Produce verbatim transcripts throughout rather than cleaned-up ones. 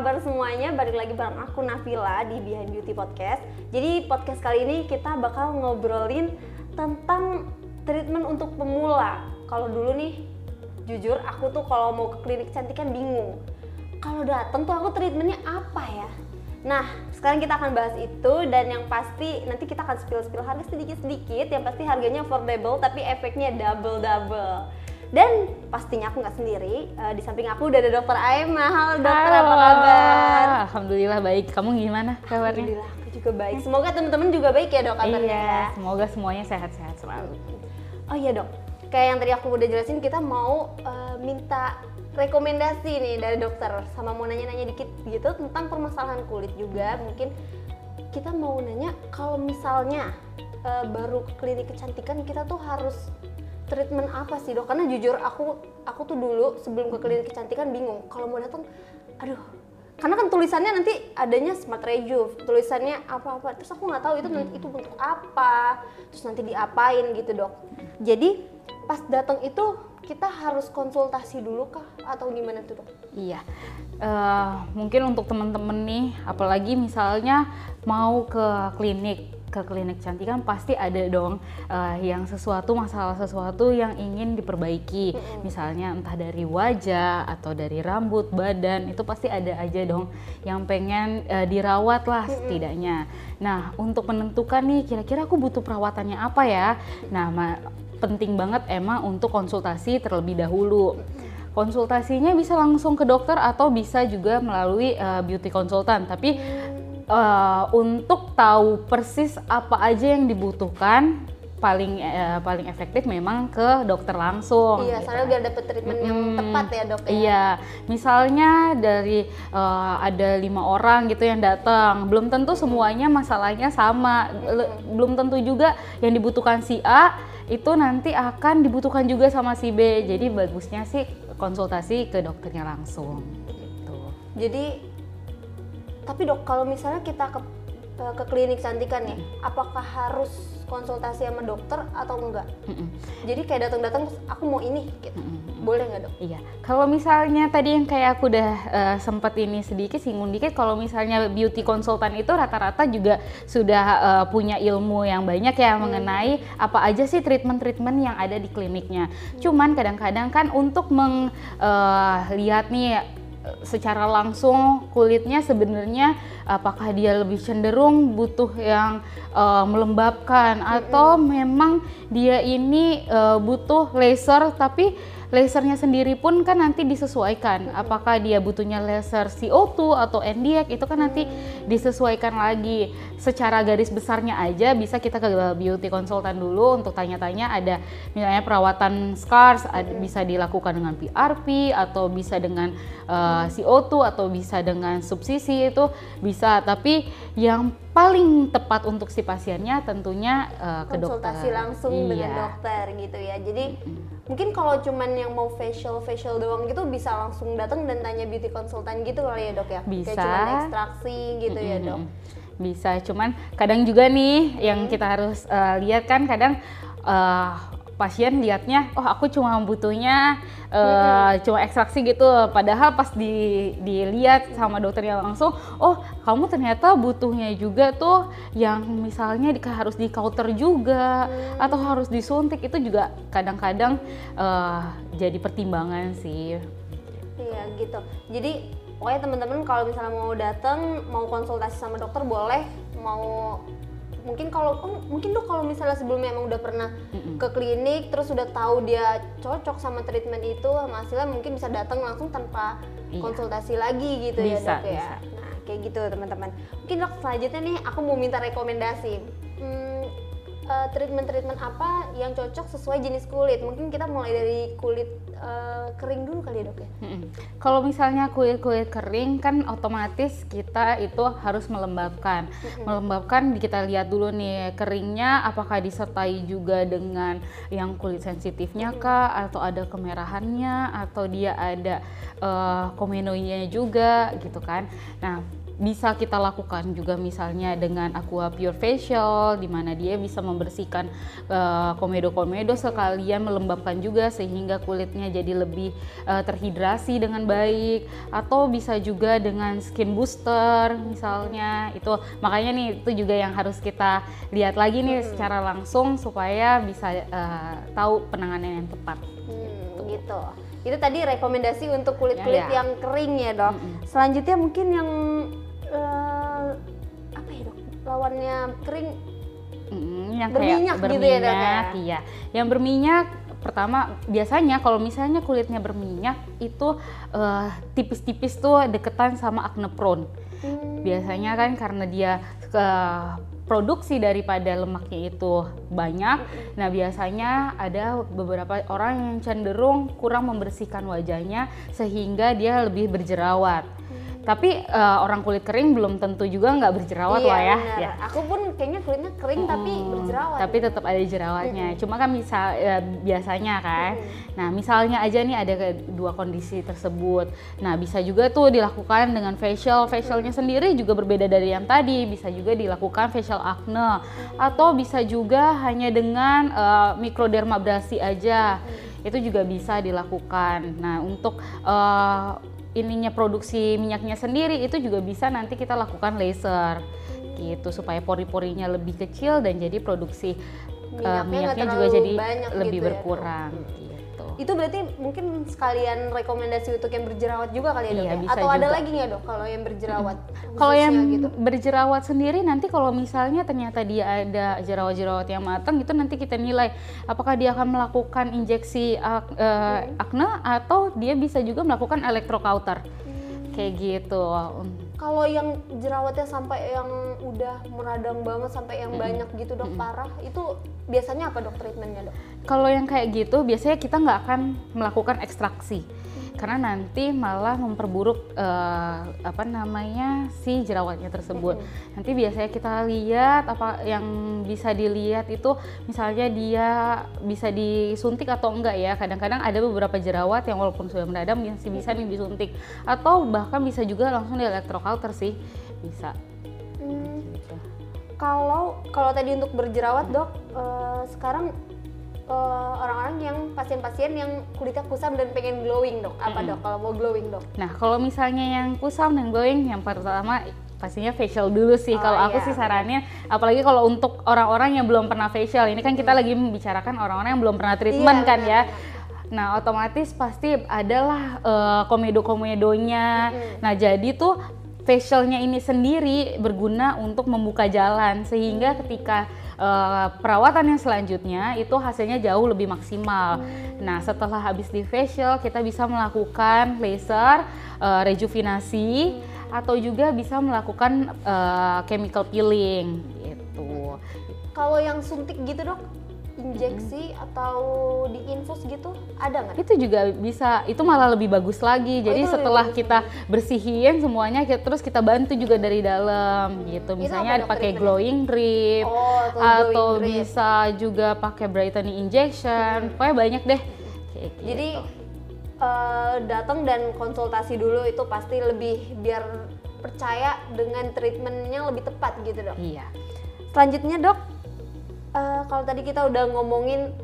kabar semuanya? Balik lagi bareng aku Nafila di Behind Beauty Podcast. Jadi podcast kali ini kita bakal ngobrolin tentang treatment untuk pemula. Kalau dulu nih, jujur aku tuh kalau mau ke klinik kecantikan bingung. Kalau datang tuh aku treatmentnya apa ya? Nah, sekarang kita akan bahas itu, dan yang pasti nanti kita akan spill-spill harga sedikit-sedikit. Yang pasti harganya affordable tapi efeknya double-double. Dan pastinya aku nggak sendiri, uh, di samping aku udah ada Dokter Aima. Halo dokter, apa kabar? Alhamdulillah baik, kamu gimana kabarnya? Alhamdulillah aku juga baik, semoga teman-teman juga baik ya dok kabarnya. Iya, semoga semuanya sehat-sehat selalu. Oh iya dok, kayak yang tadi aku udah jelasin, kita mau uh, minta rekomendasi nih dari dokter. Sama mau nanya-nanya dikit gitu tentang permasalahan kulit juga. Mungkin kita mau nanya kalau misalnya uh, baru ke klinik kecantikan kita tuh harus treatment apa sih dok? Karena jujur aku aku tuh dulu sebelum ke klinik kecantikan bingung kalau mau datang, aduh, karena kan tulisannya nanti adanya smart rejuve, tulisannya apa-apa, terus aku nggak tahu itu nanti itu bentuk apa, terus nanti diapain gitu dok. Jadi pas datang itu kita harus konsultasi dulu kah atau gimana tuh dok? Iya, uh, mungkin untuk temen-temen nih, apalagi misalnya mau ke klinik. ke klinik kecantikan pasti ada dong uh, yang sesuatu masalah sesuatu yang ingin diperbaiki, mm-hmm. misalnya entah dari wajah atau dari rambut, badan, itu pasti ada aja dong yang pengen uh, dirawat lah setidaknya. Mm-hmm. Nah, untuk menentukan nih kira-kira aku butuh perawatannya apa ya, nah ma- penting banget emang untuk konsultasi terlebih dahulu. Mm-hmm. Konsultasinya bisa langsung ke dokter atau bisa juga melalui uh, beauty consultant, tapi mm-hmm. Uh, untuk tahu persis apa aja yang dibutuhkan, paling uh, paling efektif memang ke dokter langsung. Iya, gitu. Soalnya biar dapet treatment hmm, yang tepat ya dok. Iya, misalnya dari uh, ada lima orang gitu yang datang, belum tentu semuanya masalahnya sama, hmm. belum tentu juga yang dibutuhkan si A itu nanti akan dibutuhkan juga sama si B. Jadi bagusnya sih konsultasi ke dokternya langsung. Gitu. Jadi tapi dok, kalau misalnya kita ke, ke klinik kecantikan ya, mm. apakah harus konsultasi sama dokter atau enggak? Mm-mm. Jadi kayak datang-datang aku mau ini, gitu. Mm-mm. Boleh nggak dok? Iya. Kalau misalnya tadi yang kayak aku udah uh, sempet ini sedikit singgung dikit, kalau misalnya beauty consultant itu rata-rata juga sudah uh, punya ilmu yang banyak ya mm. mengenai apa aja sih treatment-treatment yang ada di kliniknya. Mm. Cuman kadang-kadang kan untuk melihat uh, nih secara langsung kulitnya sebenarnya apakah dia lebih cenderung butuh yang uh, melembabkan, mm-hmm. atau memang dia ini uh, butuh laser, tapi lasernya sendiri pun kan nanti disesuaikan, mm-hmm. apakah dia butuhnya laser C O dua atau N D X, itu kan nanti mm-hmm. disesuaikan lagi. Secara garis besarnya aja bisa kita ke beauty consultant dulu untuk tanya-tanya, ada misalnya perawatan scars, mm-hmm. ada, bisa dilakukan dengan P R P atau bisa dengan uh, C O dua atau bisa dengan subsisi, itu bisa, tapi yang paling tepat untuk si pasiennya tentunya uh, ke dokter. Konsultasi langsung iya. dengan dokter gitu ya. Jadi mm-hmm. mungkin kalau cuman yang mau facial-facial doang gitu bisa langsung datang dan tanya beauty consultant gitu kali ya dok ya. Bisa. Kayak cuman ekstraksi gitu mm-hmm. ya dok. Bisa, cuman kadang juga nih mm-hmm. yang kita harus uh, lihat kan kadang uh, pasien lihatnya, oh aku cuma butuhnya uh, hmm. cuma ekstraksi gitu, padahal pas di, dilihat sama dokternya langsung, oh kamu ternyata butuhnya juga tuh yang misalnya di, harus di counter juga, hmm. atau harus disuntik, itu juga kadang-kadang uh, jadi pertimbangan sih. Iya gitu, jadi pokoknya teman-teman kalau misalnya mau datang, mau konsultasi sama dokter boleh, mau mungkin kalau oh, mungkin dok kalau misalnya sebelumnya emang udah pernah Mm-mm. ke klinik terus udah tahu dia cocok sama treatment itu sama hasilnya, mungkin bisa datang langsung tanpa iya. konsultasi lagi gitu bisa, ya dok ya. Bisa. Nah kayak gitu teman-teman. Mungkin dok selanjutnya nih aku mau minta rekomendasi hmm, uh, treatment-treatment apa yang cocok sesuai jenis kulit. Mungkin kita mulai dari kulit uh, kering dulu kali ya dok ya. Mm-mm. Kalau misalnya kulit-kulit kering kan otomatis kita itu harus melembabkan. Mm-hmm. Melembabkan kita lihat dulu nih keringnya apakah disertai juga dengan yang kulit sensitifnya mm-hmm. kah, atau ada kemerahannya, atau dia ada uh, komenoidnya juga gitu kan. Nah bisa kita lakukan juga misalnya dengan Aqua Pure Facial, dimana dia bisa membersihkan uh, komedo-komedo sekalian melembabkan juga sehingga kulitnya jadi lebih uh, terhidrasi dengan baik, atau bisa juga dengan Skin Booster misalnya. Itu makanya nih itu juga yang harus kita lihat lagi nih hmm. secara langsung supaya bisa uh, tahu penanganan yang tepat. Hmm, gitu. Itu tadi rekomendasi untuk kulit-kulit ya, ya. yang kering ya dok. Hmm. Selanjutnya mungkin yang Uh, apa ya dok, lawannya kering, mm, yang berminyak, kayak berminyak gitu ya dok ya? Iya, yang berminyak pertama biasanya kalau misalnya kulitnya berminyak itu uh, tipis-tipis tuh deketan sama acne prone. Hmm. Biasanya kan karena dia uh, produksi daripada lemaknya itu banyak. Nah biasanya ada beberapa orang yang cenderung kurang membersihkan wajahnya sehingga dia lebih berjerawat. Tapi uh, orang kulit kering belum tentu juga nggak berjerawat iya, lah ya. ya. Aku pun kayaknya kulitnya kering hmm, tapi berjerawat. Tapi tetap ada jerawatnya. Hmm. Cuma kan misal uh, biasanya kan. Hmm. Nah misalnya aja nih ada dua kondisi tersebut. Nah bisa juga tuh dilakukan dengan facial. Facialnya hmm. sendiri juga berbeda dari yang tadi. Bisa juga dilakukan facial acne. Hmm. Atau bisa juga hanya dengan uh, mikrodermabrasi aja. Hmm. Itu juga bisa dilakukan. Nah untuk uh, ininya produksi minyaknya sendiri itu juga bisa nanti kita lakukan laser gitu supaya pori-porinya lebih kecil dan jadi produksi minyaknya, uh, minyaknya juga jadi lebih gitu berkurang ya, gitu. Itu berarti mungkin sekalian rekomendasi untuk yang berjerawat juga kali ya dok? Iya, ya? Atau juga ada lagi nggak dok kalau yang berjerawat? Hmm. Kalau yang gitu berjerawat sendiri nanti kalau misalnya ternyata dia ada jerawat-jerawat yang matang itu nanti kita nilai apakah dia akan melakukan injeksi uh, hmm. akne atau dia bisa juga melakukan elektrokauter hmm. kayak gitu. Kalau yang jerawatnya sampai yang udah meradang banget sampai yang mm-hmm. banyak gitu dok, mm-hmm. parah, itu biasanya apa dok treatmentnya dok? Kalau yang kayak gitu biasanya kita nggak akan melakukan ekstraksi mm-hmm. karena nanti malah memperburuk uh, apa namanya si jerawatnya tersebut. Mm-hmm. Nanti biasanya kita lihat apa yang bisa dilihat itu misalnya dia bisa disuntik atau enggak ya. Kadang-kadang ada beberapa jerawat yang walaupun sudah meradang masih bisa mm-hmm. nih disuntik atau bahkan bisa juga langsung di elektrokauter sih bisa. Hmm. Gitu. Kalau kalau tadi untuk berjerawat hmm. dok, uh, sekarang uh, orang-orang yang pasien-pasien yang kulitnya kusam dan pengen glowing dok, apa hmm. dok? Kalau mau glowing dok? Nah kalau misalnya yang kusam dan glowing, yang pertama pastinya facial dulu sih. Oh, kalau iya, aku sih sarannya, apalagi kalau untuk orang-orang yang belum pernah facial, ini kan kita hmm. lagi membicarakan orang-orang yang belum pernah treatment iya, kan benar. ya. Nah otomatis pasti adalah uh, komedo-komedonya. Hmm. Nah jadi tuh facialnya ini sendiri berguna untuk membuka jalan sehingga ketika uh, perawatan yang selanjutnya itu hasilnya jauh lebih maksimal. Hmm. Nah setelah habis di facial kita bisa melakukan laser uh, rejuvenasi hmm. atau juga bisa melakukan uh, chemical peeling gitu. Kalau yang suntik gitu dok, injeksi hmm. atau diinfus gitu ada nggak? Itu juga bisa, itu malah lebih bagus lagi. Oh, jadi setelah kita bersihin semuanya, kita, terus kita bantu juga dari dalam hmm. gitu. Misalnya ada pakai glowing drip oh, atau glowing bisa drip. juga pakai brightening injection. Hmm. Pokoknya banyak deh. Kayak jadi gitu. uh, datang dan konsultasi dulu itu pasti lebih biar percaya dengan treatmentnya lebih tepat gitu dok. Iya. Selanjutnya dok. Uh, kalau tadi kita udah ngomongin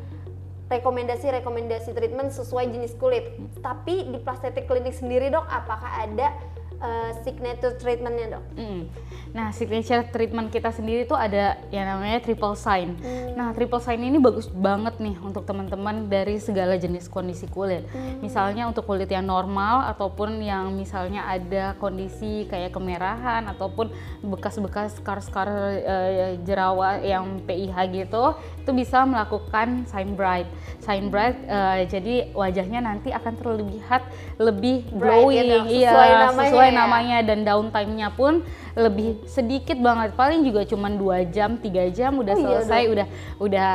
rekomendasi-rekomendasi treatment sesuai jenis kulit, hmm. tapi di Plastetic Clinic sendiri dok, apakah ada uh, signature treatmentnya dok? Hmm. Nah signature treatment kita sendiri tuh ada yang namanya Triple Sign. Hmm. Nah Triple Sign ini bagus banget nih untuk teman-teman dari segala jenis kondisi kulit. Hmm. Misalnya untuk kulit yang normal ataupun yang misalnya ada kondisi kayak kemerahan ataupun bekas-bekas scar-scar uh, jerawat yang P I H gitu, itu bisa melakukan Sun Bright. Sun Bright uh, jadi wajahnya nanti akan terlihat lebih glowing, ya, sesuai iya, namanya, sesuai namanya ya. Dan downtime-nya pun lebih sedikit banget, paling juga cuman dua jam, tiga jam udah oh selesai, iya, udah udah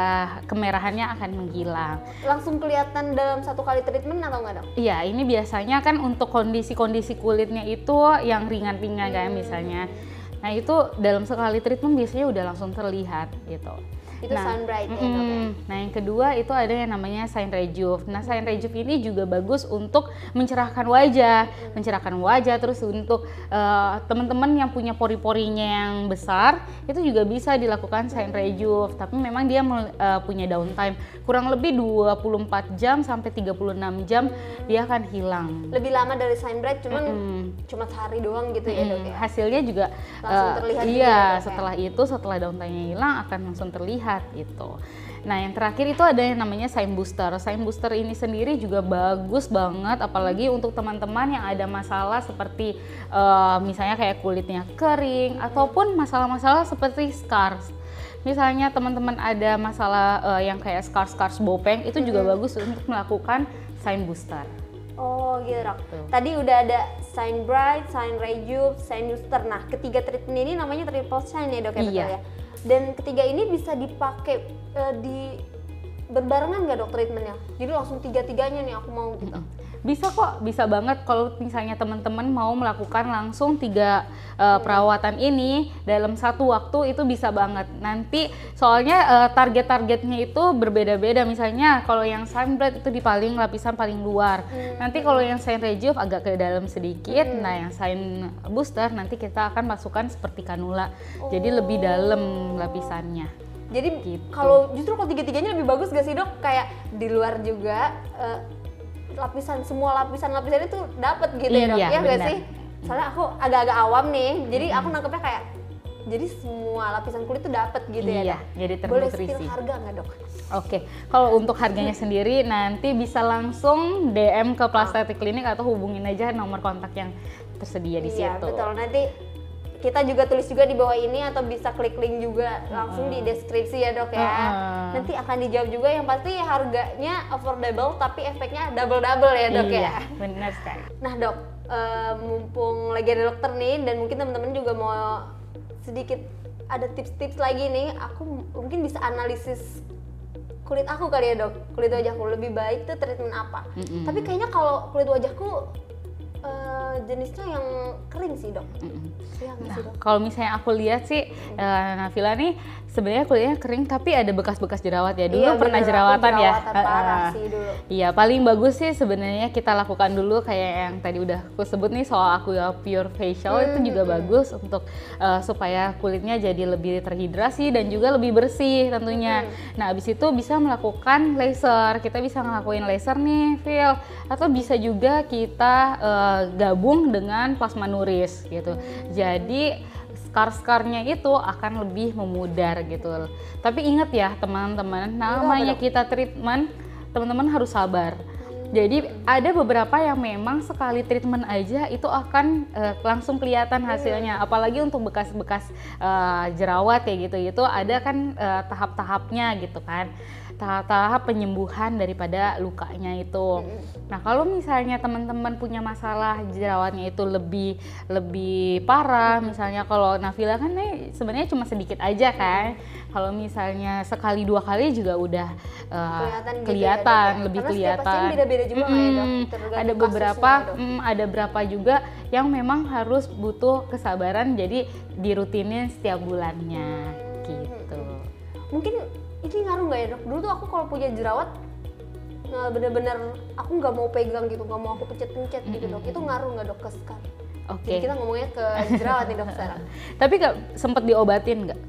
kemerahannya akan menghilang. Langsung kelihatan dalam satu kali treatment atau enggak dok? Iya, ini biasanya kan untuk kondisi-kondisi kulitnya itu yang ringan-ringan hmm. kayak misalnya. Nah itu dalam sekali treatment biasanya udah langsung terlihat gitu. Itu nah, Sun Bright ya, mm, okay. Nah, yang kedua itu ada yang namanya Skin Rejuvenate. Nah, Skin Rejuvenate ini juga bagus untuk mencerahkan wajah, mm. mencerahkan wajah, terus untuk uh, teman-teman yang punya pori-porinya yang besar, itu juga bisa dilakukan Skin Rejuvenate, tapi memang dia uh, punya downtime kurang lebih dua puluh empat jam sampai tiga puluh enam jam mm. dia akan hilang. Lebih lama dari Sun Bright, cuman mm. cuma sehari doang gitu mm. ya, Dok ya. Hasilnya juga langsung terlihat. Uh, iya, juga, setelah ya? itu setelah downtime-nya hilang akan langsung terlihat itu. Nah, yang terakhir itu ada yang namanya Skin Booster. Skin Booster ini sendiri juga bagus banget, apalagi untuk teman-teman yang ada masalah seperti uh, misalnya kayak kulitnya kering ataupun masalah-masalah seperti scars. Misalnya teman-teman ada masalah uh, yang kayak scars-scars bopeng, itu juga mm-hmm. bagus untuk melakukan Skin Booster. Oh gitu, Dok. Tadi udah ada Sun Bright, Sun Rejuve, Skin Booster. Nah, ketiga treatment ini namanya Triple Sign ya, Dok, ya, betul ya? Dan ketiga ini bisa dipakai uh, di berbarengan nggak, Dok, treatmentnya? Jadi langsung tiga-tiganya nih aku mau gitu. Bisa kok, bisa banget kalau misalnya teman-teman mau melakukan langsung tiga uh, perawatan ini dalam satu waktu, itu bisa banget. Nanti soalnya uh, target-targetnya itu berbeda-beda. Misalnya kalau yang Sun Bright itu di paling lapisan paling luar. Hmm. Nanti kalau yang Skin Rejuve agak ke dalam sedikit. Hmm. Nah, yang Skin Booster nanti kita akan masukkan seperti kanula. Oh. Jadi lebih dalam lapisannya. Jadi gitu. Kalau justru kalau tiga-tiganya lebih bagus gak sih, Dok? Kayak di luar juga uh, lapisan semua lapisan-lapisan itu dapat gitu ya, Dok, iya, ya bener. Gak sih? Soalnya aku agak-agak awam nih, jadi hmm. aku nangkepnya kayak jadi semua lapisan kulit tuh dapat gitu, iya, ya, Dok? Jadi ternutrisi. Boleh skill harga nggak, Dok? Oke, kalau untuk harganya sendiri nanti bisa langsung D M ke Plastetic Clinic atau hubungin aja nomor kontak yang tersedia di iya, situ. Iya betul, nanti kita juga tulis juga di bawah ini atau bisa klik link juga langsung uh-uh. di deskripsi ya, Dok ya. Uh-uh. Nanti akan dijawab juga, yang pasti harganya affordable tapi efeknya double-double ya, Dok, iya, ya. Benar sekali. Nah, Dok, uh, mumpung lagi ada dokter nih dan mungkin teman-teman juga mau sedikit ada tips-tips lagi nih, aku mungkin bisa analisis kulit aku kali ya, Dok. Kulit wajahku lebih baik tuh treatment apa? Mm-mm. Tapi kayaknya kalau kulit wajahku Uh, jenisnya yang kering sih, Dok. Mm-hmm. Ya, nah, sih, Dok? Kalau misalnya aku lihat sih, mm-hmm. uh, Nafila nih sebenarnya kulitnya kering tapi ada bekas-bekas jerawat ya. Dulu iya, pernah bener, jerawatan, jerawatan ya. Parah uh, sih dulu. Iya, paling bagus sih sebenarnya kita lakukan dulu kayak yang tadi udah aku sebut nih soal Aqua Pure Facial, mm-hmm. itu juga mm-hmm. bagus untuk uh, supaya kulitnya jadi lebih terhidrasi dan juga lebih bersih tentunya. Mm-hmm. Nah, abis itu bisa melakukan laser. Kita bisa ngelakuin laser nih, Phil. Atau bisa juga kita uh, gabung dengan plasma nuris gitu. Hmm. Jadi skar-skarnya itu akan lebih memudar gitu. Tapi ingat ya teman-teman, namanya kita treatment, teman-teman harus sabar. Jadi ada beberapa yang memang sekali treatment aja itu akan uh, langsung kelihatan hasilnya. Apalagi untuk bekas-bekas uh, jerawat ya gitu-gitu, ada kan uh, tahap-tahapnya gitu kan. Tahap-tahap penyembuhan daripada lukanya itu. Nah, kalau misalnya teman-teman punya masalah jerawatnya itu lebih lebih parah, misalnya kalau Nafila kan nih sebenarnya cuma sedikit aja kan. Kalau misalnya sekali dua kali juga udah uh, kelihatan, kelihatan gitu ya, lebih karena kelihatan. Karena beda-beda juga mm, ya, Dok. Ada beberapa, mm, ada berapa juga yang memang harus butuh kesabaran. Jadi dirutinin setiap bulannya gitu. Mungkin ini ngaruh nggak ya, Dok? Dulu tuh aku kalau punya jerawat bener-bener aku nggak mau pegang gitu, nggak mau aku pencet-pencet gitu, Dok. Itu ngaruh nggak, Dok, ke scar? Oke. Okay. Jadi kita ngomongnya ke jerawat nih, Dok, sekarang. Tapi nggak sempet diobatin nggak?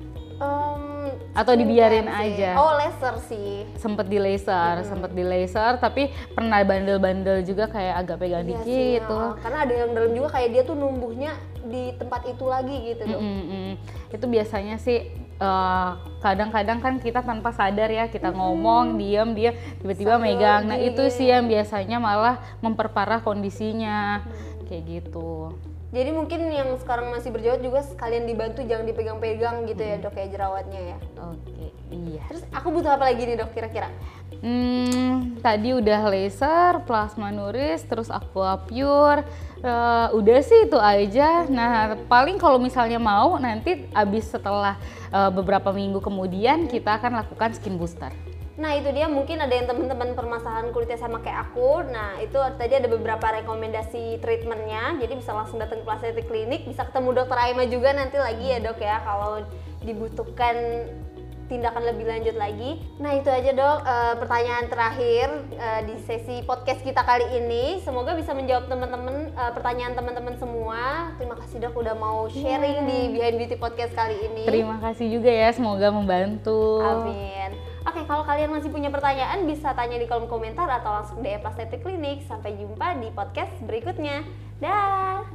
Um, Atau dibiarin aja? Oh, laser sih. Sempet di laser, hmm. sempet di laser. Tapi pernah bandel-bandel juga kayak agak pegang iya dikit sih, gitu. Ya. Karena ada yang dalam juga kayak dia tuh numbuhnya di tempat itu lagi gitu, Dok. Mm-mm-mm. Itu biasanya sih. Uh, kadang-kadang kan kita tanpa sadar ya kita hmm. ngomong diem dia tiba-tiba Sampai megang lagi. Nah itu sih yang biasanya malah memperparah kondisinya hmm. kayak gitu. Jadi mungkin yang sekarang masih berjerawat juga sekalian dibantu jangan dipegang-pegang gitu hmm. ya, Dok, kayak jerawatnya ya. Oke, okay, iya. Terus aku butuh apa lagi nih, Dok, kira-kira? Hmm, tadi udah laser, plasma nuris, terus Aqua Pure. Uh, udah sih itu aja. Nah, paling kalau misalnya mau nanti abis setelah uh, beberapa minggu kemudian kita akan lakukan Skin Booster. Nah, itu dia, mungkin ada yang teman-teman permasalahan kulitnya sama kayak aku. Nah, itu tadi ada beberapa rekomendasi treatmentnya. Jadi bisa langsung datang ke Plastetic Clinic, bisa ketemu Dokter Aima juga nanti lagi ya, Dok ya, kalau dibutuhkan tindakan lebih lanjut lagi. Nah itu aja dok e, pertanyaan terakhir e, di sesi podcast kita kali ini. Semoga bisa menjawab teman-teman e, pertanyaan teman-teman semua. Terima kasih dok udah mau sharing yeah. di Behind Beauty Podcast kali ini. Terima kasih juga ya, semoga membantu. Amin. Oke, kalau kalian masih punya pertanyaan bisa tanya di kolom komentar atau langsung D M Plastetic Clinic. Sampai jumpa di podcast berikutnya. Dah.